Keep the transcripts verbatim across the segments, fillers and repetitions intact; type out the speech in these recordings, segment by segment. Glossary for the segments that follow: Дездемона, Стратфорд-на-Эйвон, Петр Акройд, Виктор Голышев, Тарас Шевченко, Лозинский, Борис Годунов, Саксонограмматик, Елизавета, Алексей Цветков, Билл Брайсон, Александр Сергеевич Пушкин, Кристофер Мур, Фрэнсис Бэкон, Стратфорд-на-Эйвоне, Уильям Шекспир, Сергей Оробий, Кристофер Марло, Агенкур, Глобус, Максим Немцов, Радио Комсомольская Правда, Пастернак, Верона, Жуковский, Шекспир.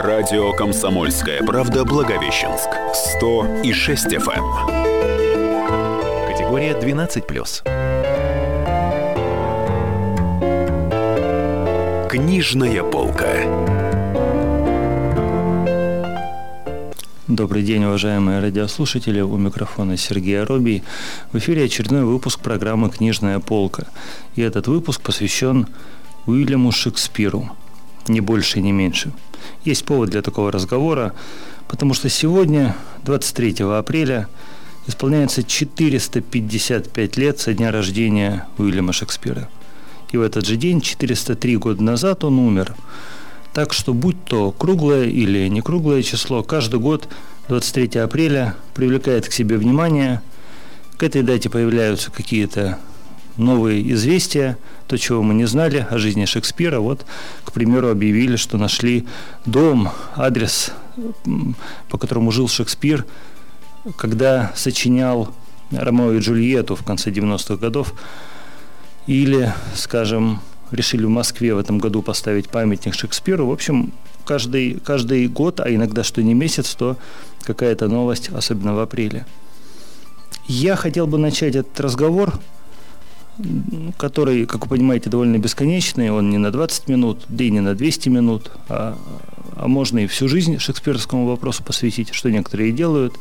Радио «Комсомольская правда» Благовещенск. сто и шесть эф эм. Категория двенадцать плюс. Книжная полка. Добрый день, уважаемые радиослушатели. У микрофона Сергей Оробий. В эфире очередной выпуск программы «Книжная полка». И этот выпуск посвящен Уильяму Шекспиру. Ни больше, ни меньше. Есть повод для такого разговора, потому что сегодня, двадцать третьего апреля, исполняется четыреста пятьдесят пять лет со дня рождения Уильяма Шекспира. И в этот же день, четыреста три года назад, он умер. Так что, будь то круглое или не круглое число, каждый год двадцать третьего апреля привлекает к себе внимание. К этой дате появляются какие-то новые известия, то, чего мы не знали о жизни Шекспира. Вот, к примеру, объявили, что нашли дом, адрес, по которому жил Шекспир, когда сочинял «Ромео и Джульетту» в конце девяностых годов. Или, скажем, решили в Москве в этом году поставить памятник Шекспиру. В общем, каждый, каждый год, а иногда что не месяц, то какая-то новость, особенно в апреле. Я хотел бы начать этот разговор, который, как вы понимаете, довольно бесконечный. Он не на двадцать минут, да и не на двести минут, а, а можно и всю жизнь шекспировскому вопросу посвятить, что некоторые делают.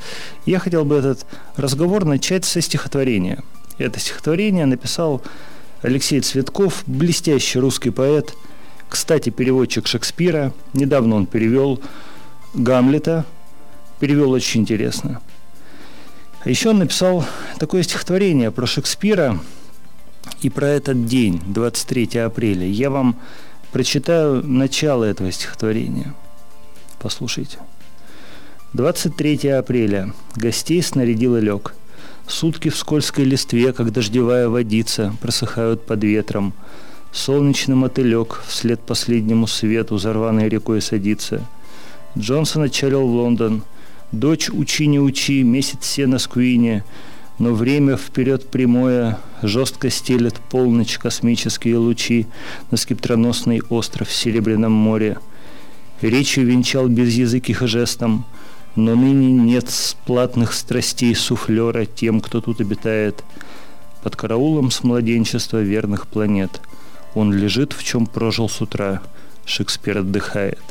Я хотел бы этот разговор начать со стихотворения. Это стихотворение написал Алексей Цветков, блестящий русский поэт, кстати, переводчик Шекспира. Недавно он перевел Гамлета, перевел очень интересно. А еще он написал такое стихотворение про Шекспира и про этот день, двадцать третьего апреля. Я вам прочитаю начало этого стихотворения. Послушайте. двадцать третьего апреля. Гостей снарядил лёг. Сутки в скользкой листве, как дождевая водица, просыхают под ветром. Солнечный мотылёк вслед последнему свету за рваной рекой садится. Джонсон отчалил в Лондон. Дочь учи не учи, месяц сена с Куине. Но время вперед прямое, жестко стелет полночь космические лучи на скептроносный остров в Серебряном море. Речью венчал безязыких жестом, но ныне нет сплатных страстей суфлера тем, кто тут обитает. Под караулом с младенчества верных планет. Он лежит, в чем прожил с утра, Шекспир отдыхает.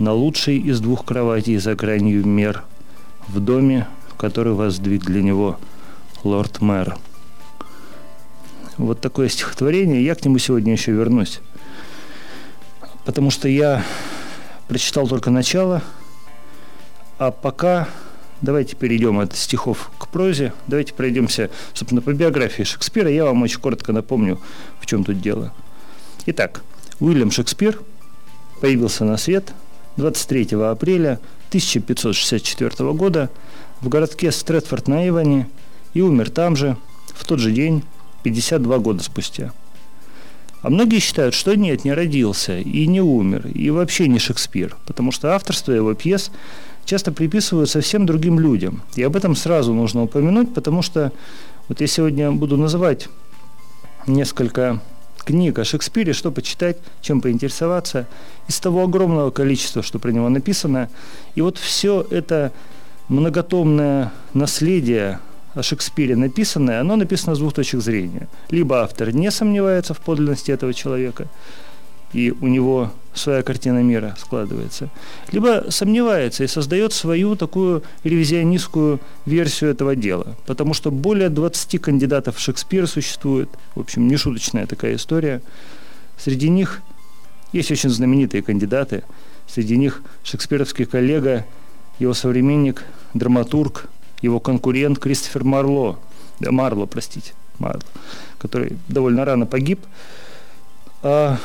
На лучшей из двух кроватей за гранью мер, в доме, в который воздвиг для него лорд-мэр. Вот такое стихотворение. Я к нему сегодня еще вернусь, потому что я прочитал только начало. А пока давайте перейдем от стихов к прозе. Давайте пройдемся, собственно, по биографии Шекспира. Я вам очень коротко напомню, в чем тут дело. Итак, Уильям Шекспир появился на свет двадцать третьего апреля тысяча пятьсот шестьдесят четвёртого года в городке Стратфорд-на-Эйвоне и умер там же, в тот же день, пятьдесят два года спустя. А многие считают, что нет, не родился и не умер, и вообще не Шекспир, потому что авторство его пьес часто приписывают совсем другим людям. И об этом сразу нужно упомянуть, потому что вот я сегодня буду называть несколько книг о Шекспире, что почитать, чем поинтересоваться, из того огромного количества, что про него написано. И вот все это многотомное наследие о Шекспире написанное, оно написано с двух точек зрения. Либо автор не сомневается в подлинности этого человека, и у него своя картина мира складывается, либо сомневается и создает свою такую ревизионистскую версию этого дела, потому что более двадцати кандидатов в Шекспира существует. В общем, нешуточная такая история. Среди них есть очень знаменитые кандидаты. Среди них шекспировский коллега, его современник, драматург, его конкурент Кристофер Марло, да, Марло, простите, Марло, который довольно рано погиб. А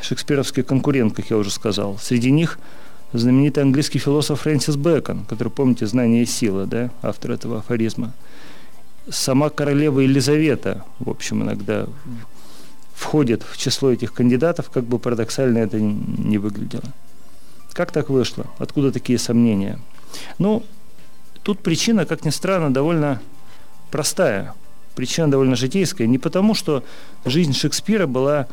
шекспировский конкурент, как я уже сказал. Среди них знаменитый английский философ Фрэнсис Бэкон, который, помните, «Знание и сила», да, автор этого афоризма. Сама королева Елизавета, в общем, иногда входит в число этих кандидатов, как бы парадоксально это не выглядело. Как так вышло? Откуда такие сомнения? Ну, тут причина, как ни странно, довольно простая. Причина довольно житейская. Не потому, что жизнь Шекспира была,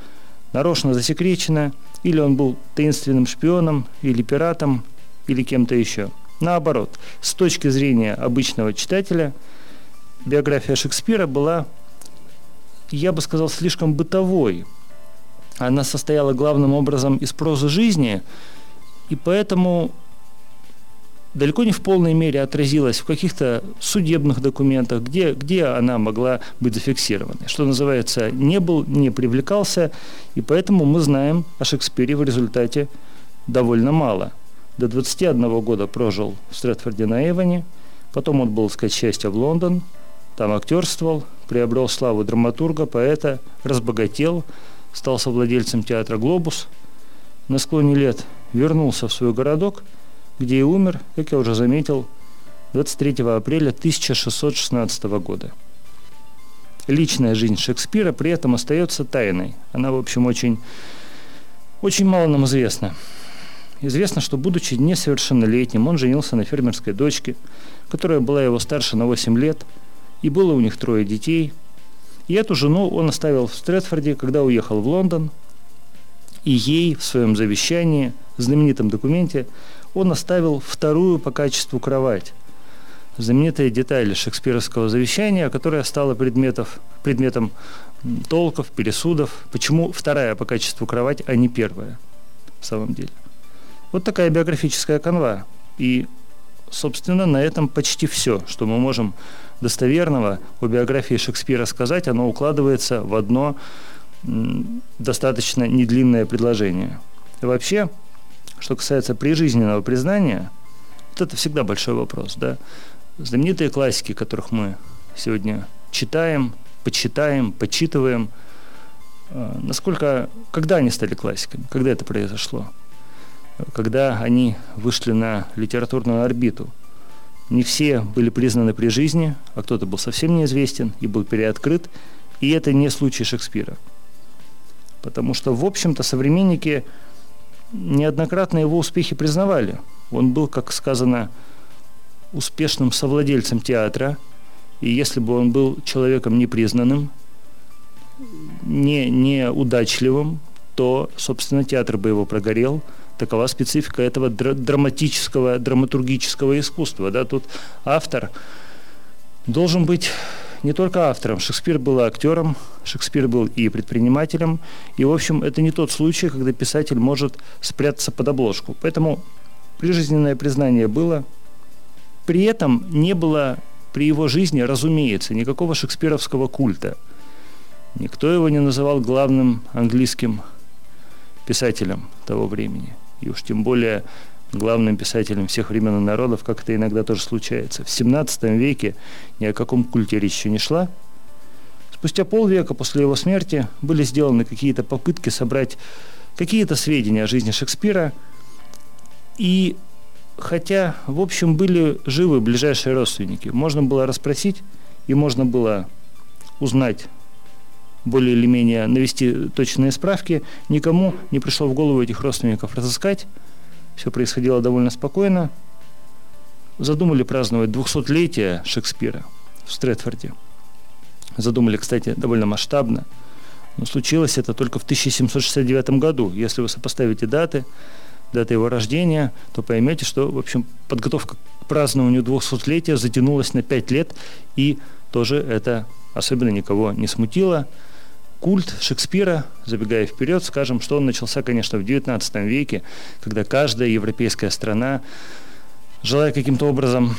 нарочно засекречено, или он был таинственным шпионом, или пиратом, или кем-то еще. Наоборот, с точки зрения обычного читателя, биография Шекспира была, я бы сказал, слишком бытовой. Она состояла главным образом из прозы жизни, и поэтому далеко не в полной мере отразилась в каких-то судебных документах, где, где она могла быть зафиксирована. Что называется, не был, не привлекался, и поэтому мы знаем о Шекспире в результате довольно мало. До двадцати одного года прожил в Стратфорде-на-Эйвоне, потом он был, сказать, счастья в Лондон, там актерствовал, приобрел славу драматурга, поэта, разбогател, стал совладельцем театра «Глобус». На склоне лет вернулся в свой городок, где и умер, как я уже заметил, двадцать третьего апреля тысяча шестьсот шестнадцатого года. Личная жизнь Шекспира при этом остается тайной. Она, в общем, очень, очень мало нам известна. Известно, что, будучи несовершеннолетним, он женился на фермерской дочке, которая была его старше на восемь лет, и было у них трое детей. И эту жену он оставил в Стратфорде, когда уехал в Лондон, и ей в своем завещании, в знаменитом документе, он оставил вторую по качеству кровать. Знаменитая деталь шекспировского завещания, которая стала предметов, предметом толков, пересудов. Почему вторая по качеству кровать, а не первая в самом деле? Вот такая биографическая канва. И, собственно, на этом почти все, что мы можем достоверного о биографии Шекспира сказать, оно укладывается в одно м, достаточно недлинное предложение. И вообще, что касается прижизненного признания, вот это всегда большой вопрос. Да? Знаменитые классики, которых мы сегодня читаем, почитаем, почитываем, э, насколько, когда они стали классиками, когда это произошло? Когда они вышли на литературную орбиту. Не все были признаны при жизни, а кто-то был совсем неизвестен и был переоткрыт. И это не случай Шекспира. Потому что, в общем-то, современники неоднократно его успехи признавали. Он был, как сказано, успешным совладельцем театра. И если бы он был человеком непризнанным, не, неудачливым, то, собственно, театр бы его прогорел. Такова специфика этого драматического, драматургического искусства. Да? Тут автор должен быть не только автором. Шекспир был актером, Шекспир был и предпринимателем. И, в общем, это не тот случай, когда писатель может спрятаться под обложку. Поэтому прижизненное признание было. При этом не было при его жизни, разумеется, никакого шекспировского культа. Никто его не называл главным английским писателем того времени. И уж тем более главным писателем всех времен и народов, как это иногда тоже случается. В семнадцатом веке ни о каком культе речь еще не шла. Спустя полвека после его смерти были сделаны какие-то попытки собрать какие-то сведения о жизни Шекспира. И хотя, в общем, были живы ближайшие родственники, можно было расспросить и можно было узнать, более или менее навести точные справки, никому не пришло в голову этих родственников разыскать. Все происходило довольно спокойно. Задумали праздновать двухсотлетие Шекспира в Стратфорде. Задумали, кстати, довольно масштабно. Но случилось это только в тысяча семьсот шестьдесят девятом году. Если вы сопоставите даты, даты его рождения, то поймете, что, в общем, подготовка к празднованию двухсотлетия затянулась на пять лет, и тоже это особенно никого не смутило. Культ Шекспира, забегая вперед, скажем, что он начался, конечно, в девятнадцатом веке, когда каждая европейская страна, желая каким-то образом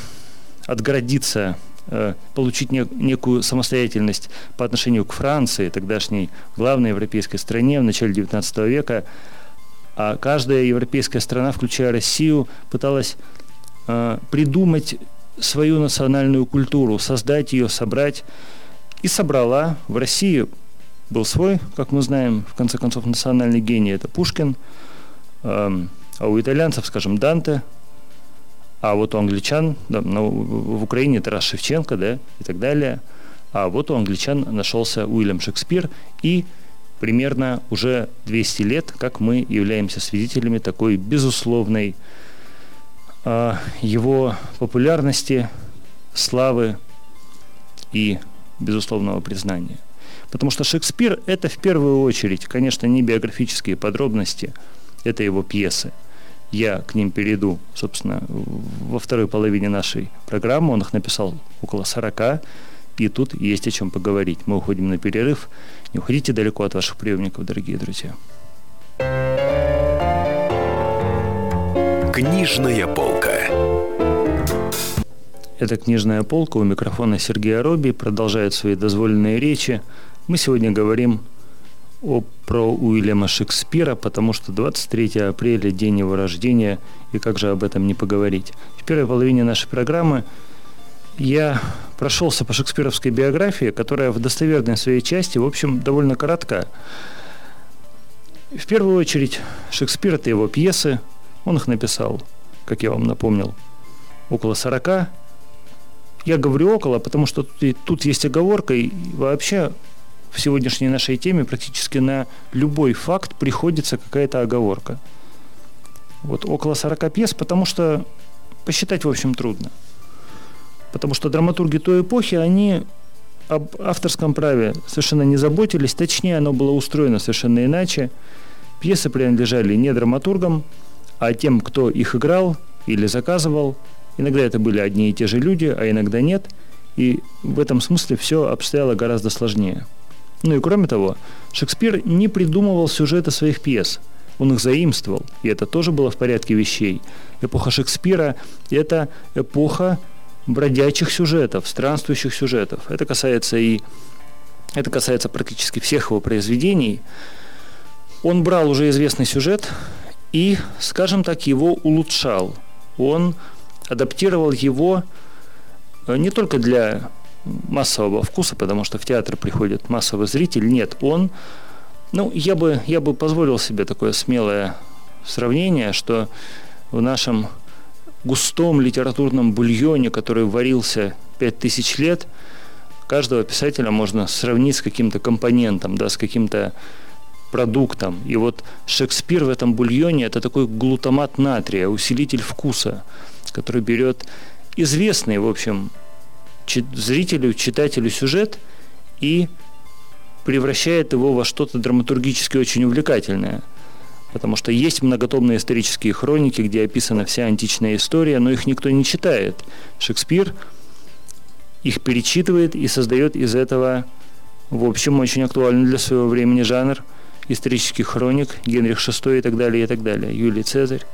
отгородиться, э, получить не, некую самостоятельность по отношению к Франции, тогдашней главной европейской стране в начале девятнадцатого века, а каждая европейская страна, включая Россию, пыталась э, придумать свою национальную культуру, создать ее, собрать, и собрала. В России был свой, как мы знаем, в конце концов, национальный гений – это Пушкин, э, а у итальянцев, скажем, Данте, а вот у англичан, да, ну, в Украине Тарас Шевченко, да, и так далее, а вот у англичан нашелся Уильям Шекспир, и примерно уже двести лет, как мы являемся свидетелями такой безусловной э, его популярности, славы и безусловного признания. Потому что Шекспир — это в первую очередь, конечно, не биографические подробности, это его пьесы. Я к ним перейду, собственно, во второй половине нашей программы. Он их написал около сорока, и тут есть о чем поговорить. Мы уходим на перерыв. Не уходите далеко от ваших приемников, дорогие друзья. Книжная полка. Это «Книжная полка». У микрофона Сергей Оробий. Продолжает свои дозволенные речи. Мы сегодня говорим О, про Уильяма Шекспира, потому что двадцать третьего апреля – день его рождения, и как же об этом не поговорить. В первой половине нашей программы я прошелся по шекспировской биографии, которая в достоверной своей части, в общем, довольно коротка. В первую очередь, Шекспир – это его пьесы. Он их написал, как я вам напомнил, около сорока. Я говорю «около», потому что тут есть оговорка, и вообще в сегодняшней нашей теме практически на любой факт приходится какая-то оговорка. Вот около сорока пьес, потому что посчитать, в общем, трудно. Потому что драматурги той эпохи, они об авторском праве совершенно не заботились, точнее, оно было устроено совершенно иначе. Пьесы принадлежали не драматургам, а тем, кто их играл или заказывал. Иногда это были одни и те же люди, а иногда нет. И в этом смысле все обстояло гораздо сложнее. Ну и кроме того, Шекспир не придумывал сюжеты своих пьес. Он их заимствовал, и это тоже было в порядке вещей. Эпоха Шекспира – это эпоха бродячих сюжетов, странствующих сюжетов. Это касается, и, это касается практически всех его произведений. Он брал уже известный сюжет и, скажем так, его улучшал. Он адаптировал его не только для массового вкуса, потому что в театр приходит массовый зритель. Нет, он... Ну, я бы, я бы позволил себе такое смелое сравнение, что в нашем густом литературном бульоне, который варился пять тысяч лет, каждого писателя можно сравнить с каким-то компонентом, да, с каким-то продуктом. И вот Шекспир в этом бульоне – это такой глутамат натрия, усилитель вкуса, который берет известный, в общем, зрителю, читателю сюжет и превращает его во что-то драматургически очень увлекательное. Потому что есть многотомные исторические хроники, где описана вся античная история, но их никто не читает. Шекспир их перечитывает и создает из этого, в общем, очень актуальный для своего времени жанр исторических хроник, Генрих шестой и так далее, и так далее, Юлий Цезарь.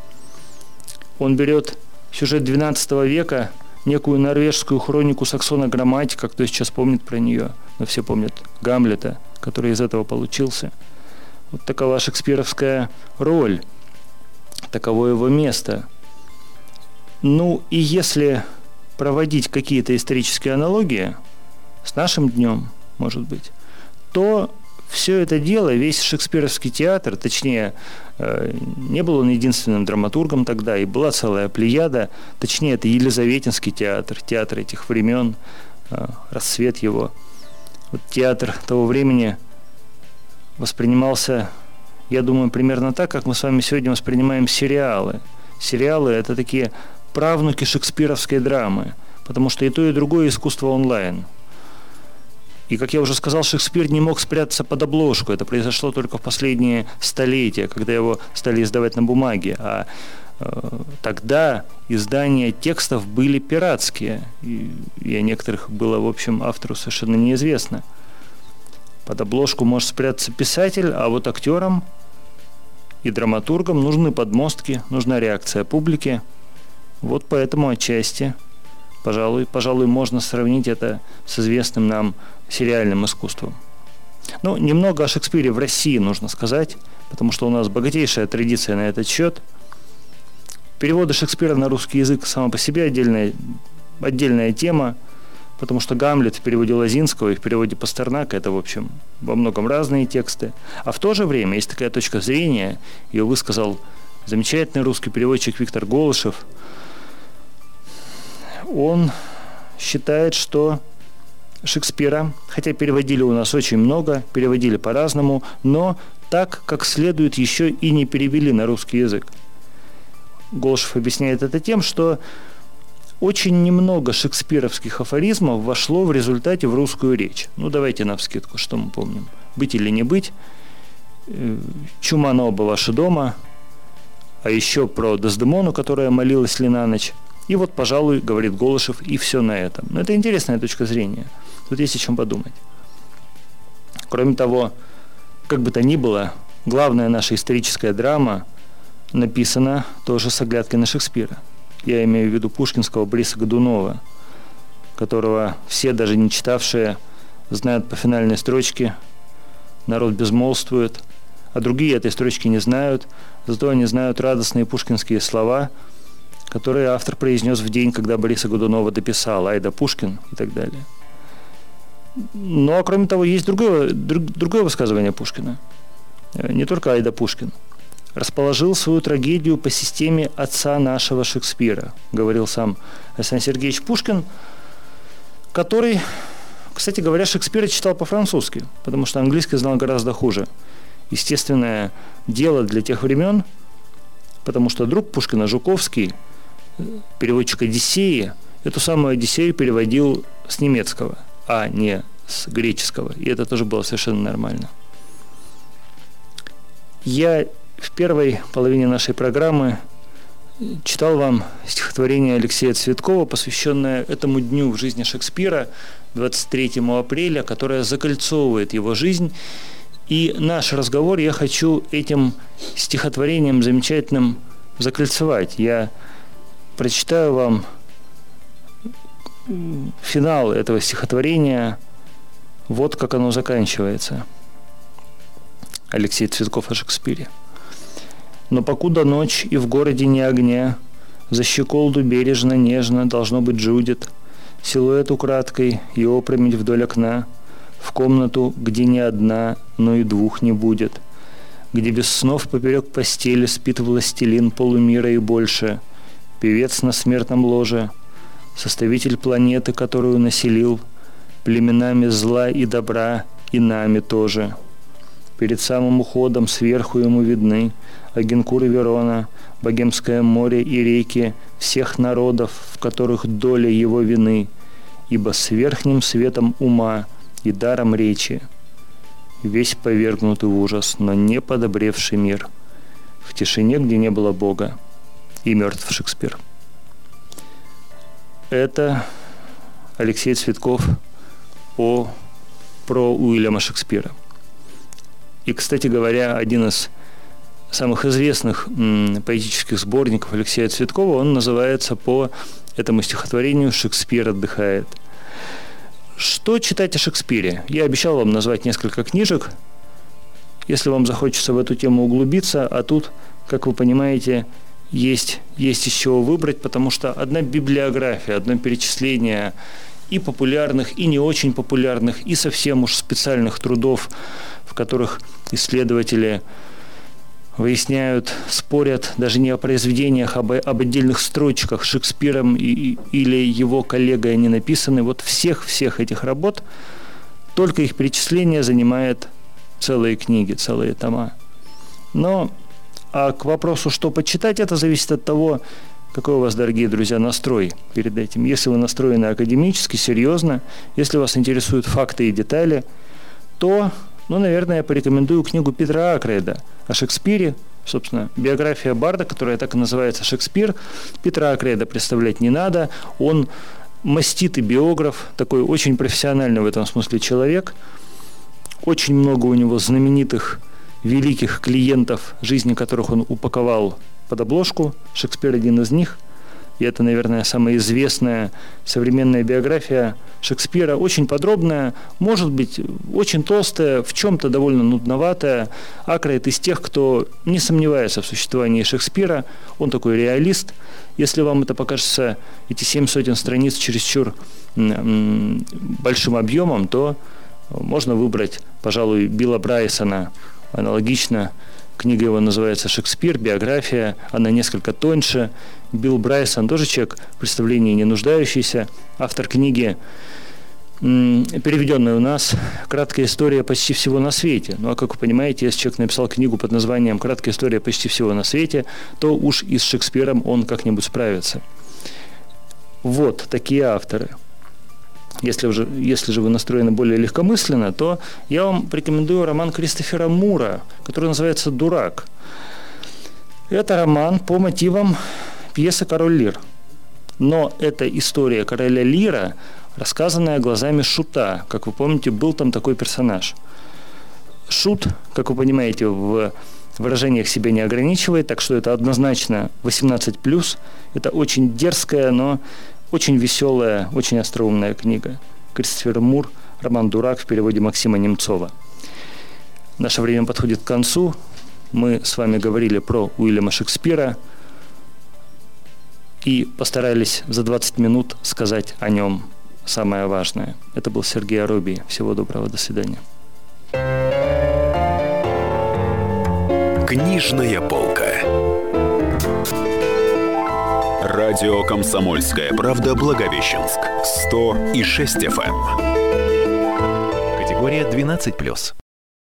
Он берет сюжет двенадцатого века, некую норвежскую хронику Саксонограмматика, кто сейчас помнит про нее, но все помнят Гамлета, который из этого получился. Вот такова шекспировская роль, таково его место. Ну и если проводить какие-то исторические аналогии с нашим днем, может быть, то все это дело, весь шекспировский театр, точнее, не был он единственным драматургом тогда, и была целая плеяда, точнее, это Елизаветинский театр, театр этих времен, расцвет его. Вот театр того времени воспринимался, я думаю, примерно так, как мы с вами сегодня воспринимаем сериалы. Сериалы – это такие правнуки шекспировской драмы, потому что и то, и другое искусство онлайн. И, как я уже сказал, Шекспир не мог спрятаться под обложку. Это произошло только в последние столетия, когда его стали издавать на бумаге. А э, тогда издания текстов были пиратские. И, и о некоторых было, в общем, автору совершенно неизвестно. Под обложку может спрятаться писатель, а вот актерам и драматургам нужны подмостки, нужна реакция публики. Вот поэтому отчасти, пожалуй, пожалуй, можно сравнить это с известным нам сериальным искусством. Ну, немного о Шекспире в России нужно сказать, потому что у нас богатейшая традиция на этот счет. Переводы Шекспира на русский язык сама по себе отдельная, отдельная тема, потому что «Гамлет» в переводе Лозинского и в переводе Пастернака – это, в общем, во многом разные тексты. А в то же время есть такая точка зрения, ее высказал замечательный русский переводчик Виктор Голышев. Он считает, что Шекспира, хотя переводили у нас очень много, переводили по-разному, но так, как следует, еще и не перевели на русский язык. Голышев объясняет это тем, что Очень немного шекспировских афоризмов вошло в результате в русскую речь. Ну, давайте навскидку, что мы помним. «Быть или не быть», «Чума на оба ваши дома», а еще про Дездемону, которая молилась ли на ночь. И вот, пожалуй, говорит Голышев, и все на этом. Но это интересная точка зрения. Тут есть о чем подумать. Кроме того, как бы то ни было, главная наша историческая драма написана тоже с оглядкой на Шекспира. Я имею в виду пушкинского Бориса Годунова, которого все, даже не читавшие, знают по финальной строчке. Народ безмолвствует, а другие этой строчки не знают, зато они знают радостные пушкинские слова, которые автор произнес в день, когда Бориса Годунова дописал, «Айда, Пушкин» и так далее. Ну, а кроме того, есть другое, друг, другое высказывание Пушкина. Не только «Айда, Пушкин». «Расположил свою трагедию по системе отца нашего Шекспира», говорил сам Александр Сергеевич Пушкин, который, кстати говоря, Шекспира читал по-французски, потому что английский знал гораздо хуже. Естественное дело для тех времен, потому что друг Пушкина, Жуковский, переводчик «Одиссеи», эту самую «Одиссею» переводил с немецкого, а не с греческого. И это тоже было совершенно нормально. Я в первой половине нашей программы читал вам стихотворение Алексея Цветкова, посвященное этому дню в жизни Шекспира, двадцать третьего апреля, которое закольцовывает его жизнь. И наш разговор я хочу этим стихотворением замечательным закольцевать. Я прочитаю вам финал этого стихотворения, вот как оно заканчивается. Алексей Цветков о Шекспире. «Но покуда ночь и в городе не огня, за щеколду бережно, нежно, должно быть, Джудит, силуэт украдкой и опрометь вдоль окна, в комнату, где не одна, но и двух не будет, где без снов поперек постели спит властелин полумира и больше, певец на смертном ложе, составитель планеты, которую населил, племенами зла и добра, и нами тоже. Перед самым уходом сверху ему видны Агенкур и Верона, Богемское море и реки всех народов, в которых доля его вины, ибо с верхним светом ума и даром речи весь повергнутый в ужас, но не подобревший мир, в тишине, где не было Бога, и мертв Шекспир». Это Алексей Цветков о, про Уильяма Шекспира. И, кстати говоря, один из самых известных м, поэтических сборников Алексея Цветкова, он называется по этому стихотворению «Шекспир отдыхает». Что читать о Шекспире? Я обещал вам назвать несколько книжек, если вам захочется в эту тему углубиться, а тут, как вы понимаете, есть, есть из чего выбрать, потому что одна библиография, одно перечисление и популярных, и не очень популярных, и совсем уж специальных трудов, в которых исследователи выясняют, спорят даже не о произведениях, а об, об отдельных строчках Шекспиром и, или его коллегой они написаны. Вот всех-всех этих работ, только их перечисление занимает целые книги, целые тома. Но а к вопросу, что почитать, это зависит от того, какой у вас, дорогие друзья, настрой перед этим. Если вы настроены академически, серьезно, если вас интересуют факты и детали, то... Ну, наверное, я порекомендую книгу Петра Акройда о Шекспире, собственно, биография барда, которая так и называется «Шекспир». Петра Акройда представлять не надо, он маститый биограф, такой очень профессиональный в этом смысле человек. Очень много у него знаменитых, великих клиентов, жизни которых он упаковал под обложку. Шекспир один из них. И это, наверное, самая известная современная биография Шекспира. Очень подробная, может быть, очень толстая, в чем-то довольно нудноватая. Акройд из тех, кто не сомневается в существовании Шекспира. Он такой реалист. Если вам это покажется, эти семь сотен страниц, чересчур большим объемом, то можно выбрать, пожалуй, Билла Брайсона. Аналогично. Книга его называется «Шекспир. Биография». Она несколько тоньше. Билл Брайсон тоже человек в представлении не нуждающийся. Автор книги, переведенной у нас, «Краткая история почти всего на свете». Ну а как вы понимаете, если человек написал книгу под названием «Краткая история почти всего на свете», то уж и с Шекспиром он как-нибудь справится. Вот такие авторы. Если, уже, если же вы настроены более легкомысленно, то я вам рекомендую роман Кристофера Мура, который называется «Дурак». Это роман по мотивам пьесы «Король Лир». Но это история короля Лира, рассказанная глазами Шута. Как вы помните, был там такой персонаж. Шут, как вы понимаете, в выражениях себя не ограничивает, так что это однозначно восемнадцать плюс. Это очень дерзкая, но очень веселая, очень остроумная книга. Кристофер Мур, роман «Дурак» в переводе Максима Немцова. Наше время подходит к концу. Мы с вами говорили про Уильяма Шекспира и постарались за двадцать минут сказать о нем самое важное. Это был Сергей Оробий. Всего доброго, до свидания. Книжная полка. Радио «Комсомольская правда», Благовещенск, сто и шесть эф эм. Категория двенадцать плюс.